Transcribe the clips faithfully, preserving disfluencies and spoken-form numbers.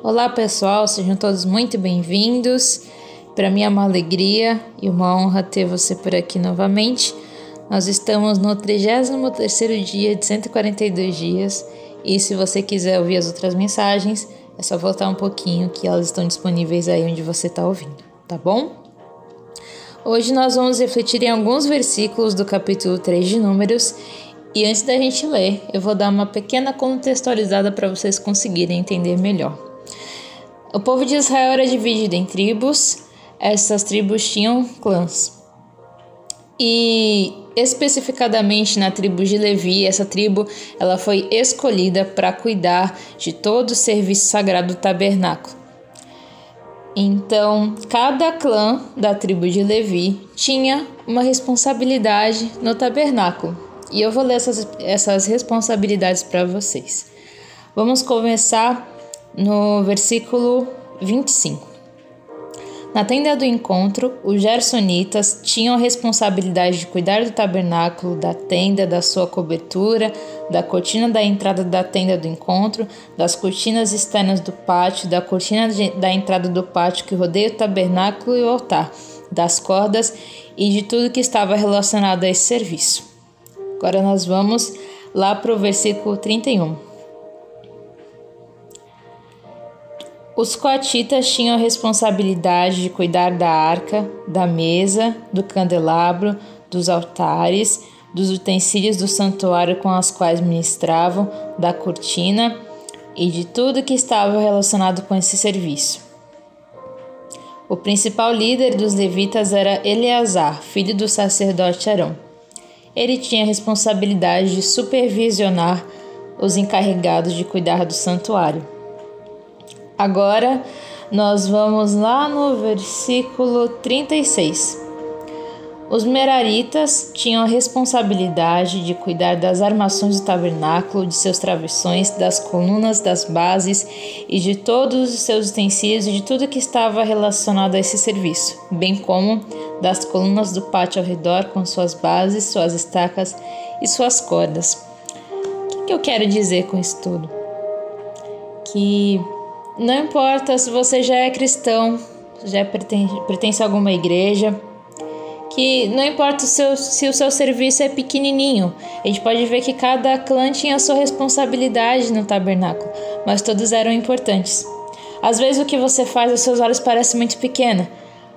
Olá pessoal, sejam todos muito bem-vindos. Para mim é uma alegria e uma honra ter você por aqui novamente. Nós estamos no trigésimo terceiro dia de cento e quarenta e dois dias e se você quiser ouvir as outras mensagens, é só voltar um pouquinho que elas estão disponíveis aí onde você está ouvindo, tá bom? Hoje nós vamos refletir em alguns versículos do capítulo três de Números. E antes da gente ler, eu vou dar uma pequena contextualizada para vocês conseguirem entender melhor. O povo de Israel era dividido em tribos, essas tribos tinham clãs. E especificadamente na tribo de Levi, essa tribo ela foi escolhida para cuidar de todo o serviço sagrado do tabernáculo. Então, cada clã da tribo de Levi tinha uma responsabilidade no tabernáculo. E eu vou ler essas, essas responsabilidades para vocês. Vamos começar no versículo vinte e cinco. Na tenda do encontro, os gersonitas tinham a responsabilidade de cuidar do tabernáculo, da tenda, da sua cobertura, da cortina da entrada da tenda do encontro, das cortinas externas do pátio, da cortina da entrada do pátio que rodeia o tabernáculo e o altar, das cordas e de tudo que estava relacionado a esse serviço. Agora nós vamos lá para o versículo trinta e um. Os coatitas tinham a responsabilidade de cuidar da arca, da mesa, do candelabro, dos altares, dos utensílios do santuário com os quais ministravam, da cortina e de tudo que estava relacionado com esse serviço. O principal líder dos levitas era Eleazar, filho do sacerdote Arão. Ele tinha a responsabilidade de supervisionar os encarregados de cuidar do santuário. Agora, nós vamos lá no versículo trinta e seis. Os meraritas tinham a responsabilidade de cuidar das armações do tabernáculo, de seus travessões, das colunas, das bases e de todos os seus utensílios e de tudo que estava relacionado a esse serviço, bem como das colunas do pátio ao redor com suas bases, suas estacas e suas cordas. O que eu quero dizer com isso tudo? Que não importa se você já é cristão, já pertence, pertence a alguma igreja, que não importa o seu, se o seu serviço é pequenininho. A gente pode ver que cada clã tinha a sua responsabilidade no tabernáculo, mas todos eram importantes. Às vezes o que você faz aos seus olhos parece muito pequeno,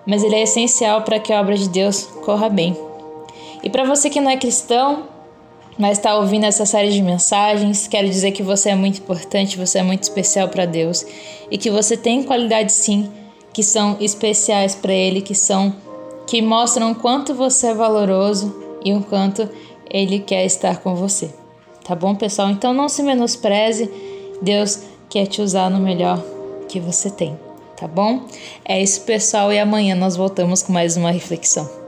mas ele é essencial para que a obra de Deus corra bem. E para você que não é cristão, mas está ouvindo essa série de mensagens, quero dizer que você é muito importante, você é muito especial para Deus e que você tem qualidades sim, que são especiais para Ele, que são, que mostram o quanto você é valoroso e o quanto Ele quer estar com você. Tá bom, pessoal? Então não se menospreze, Deus quer te usar no melhor que você tem, tá bom? É isso, pessoal, e amanhã nós voltamos com mais uma reflexão.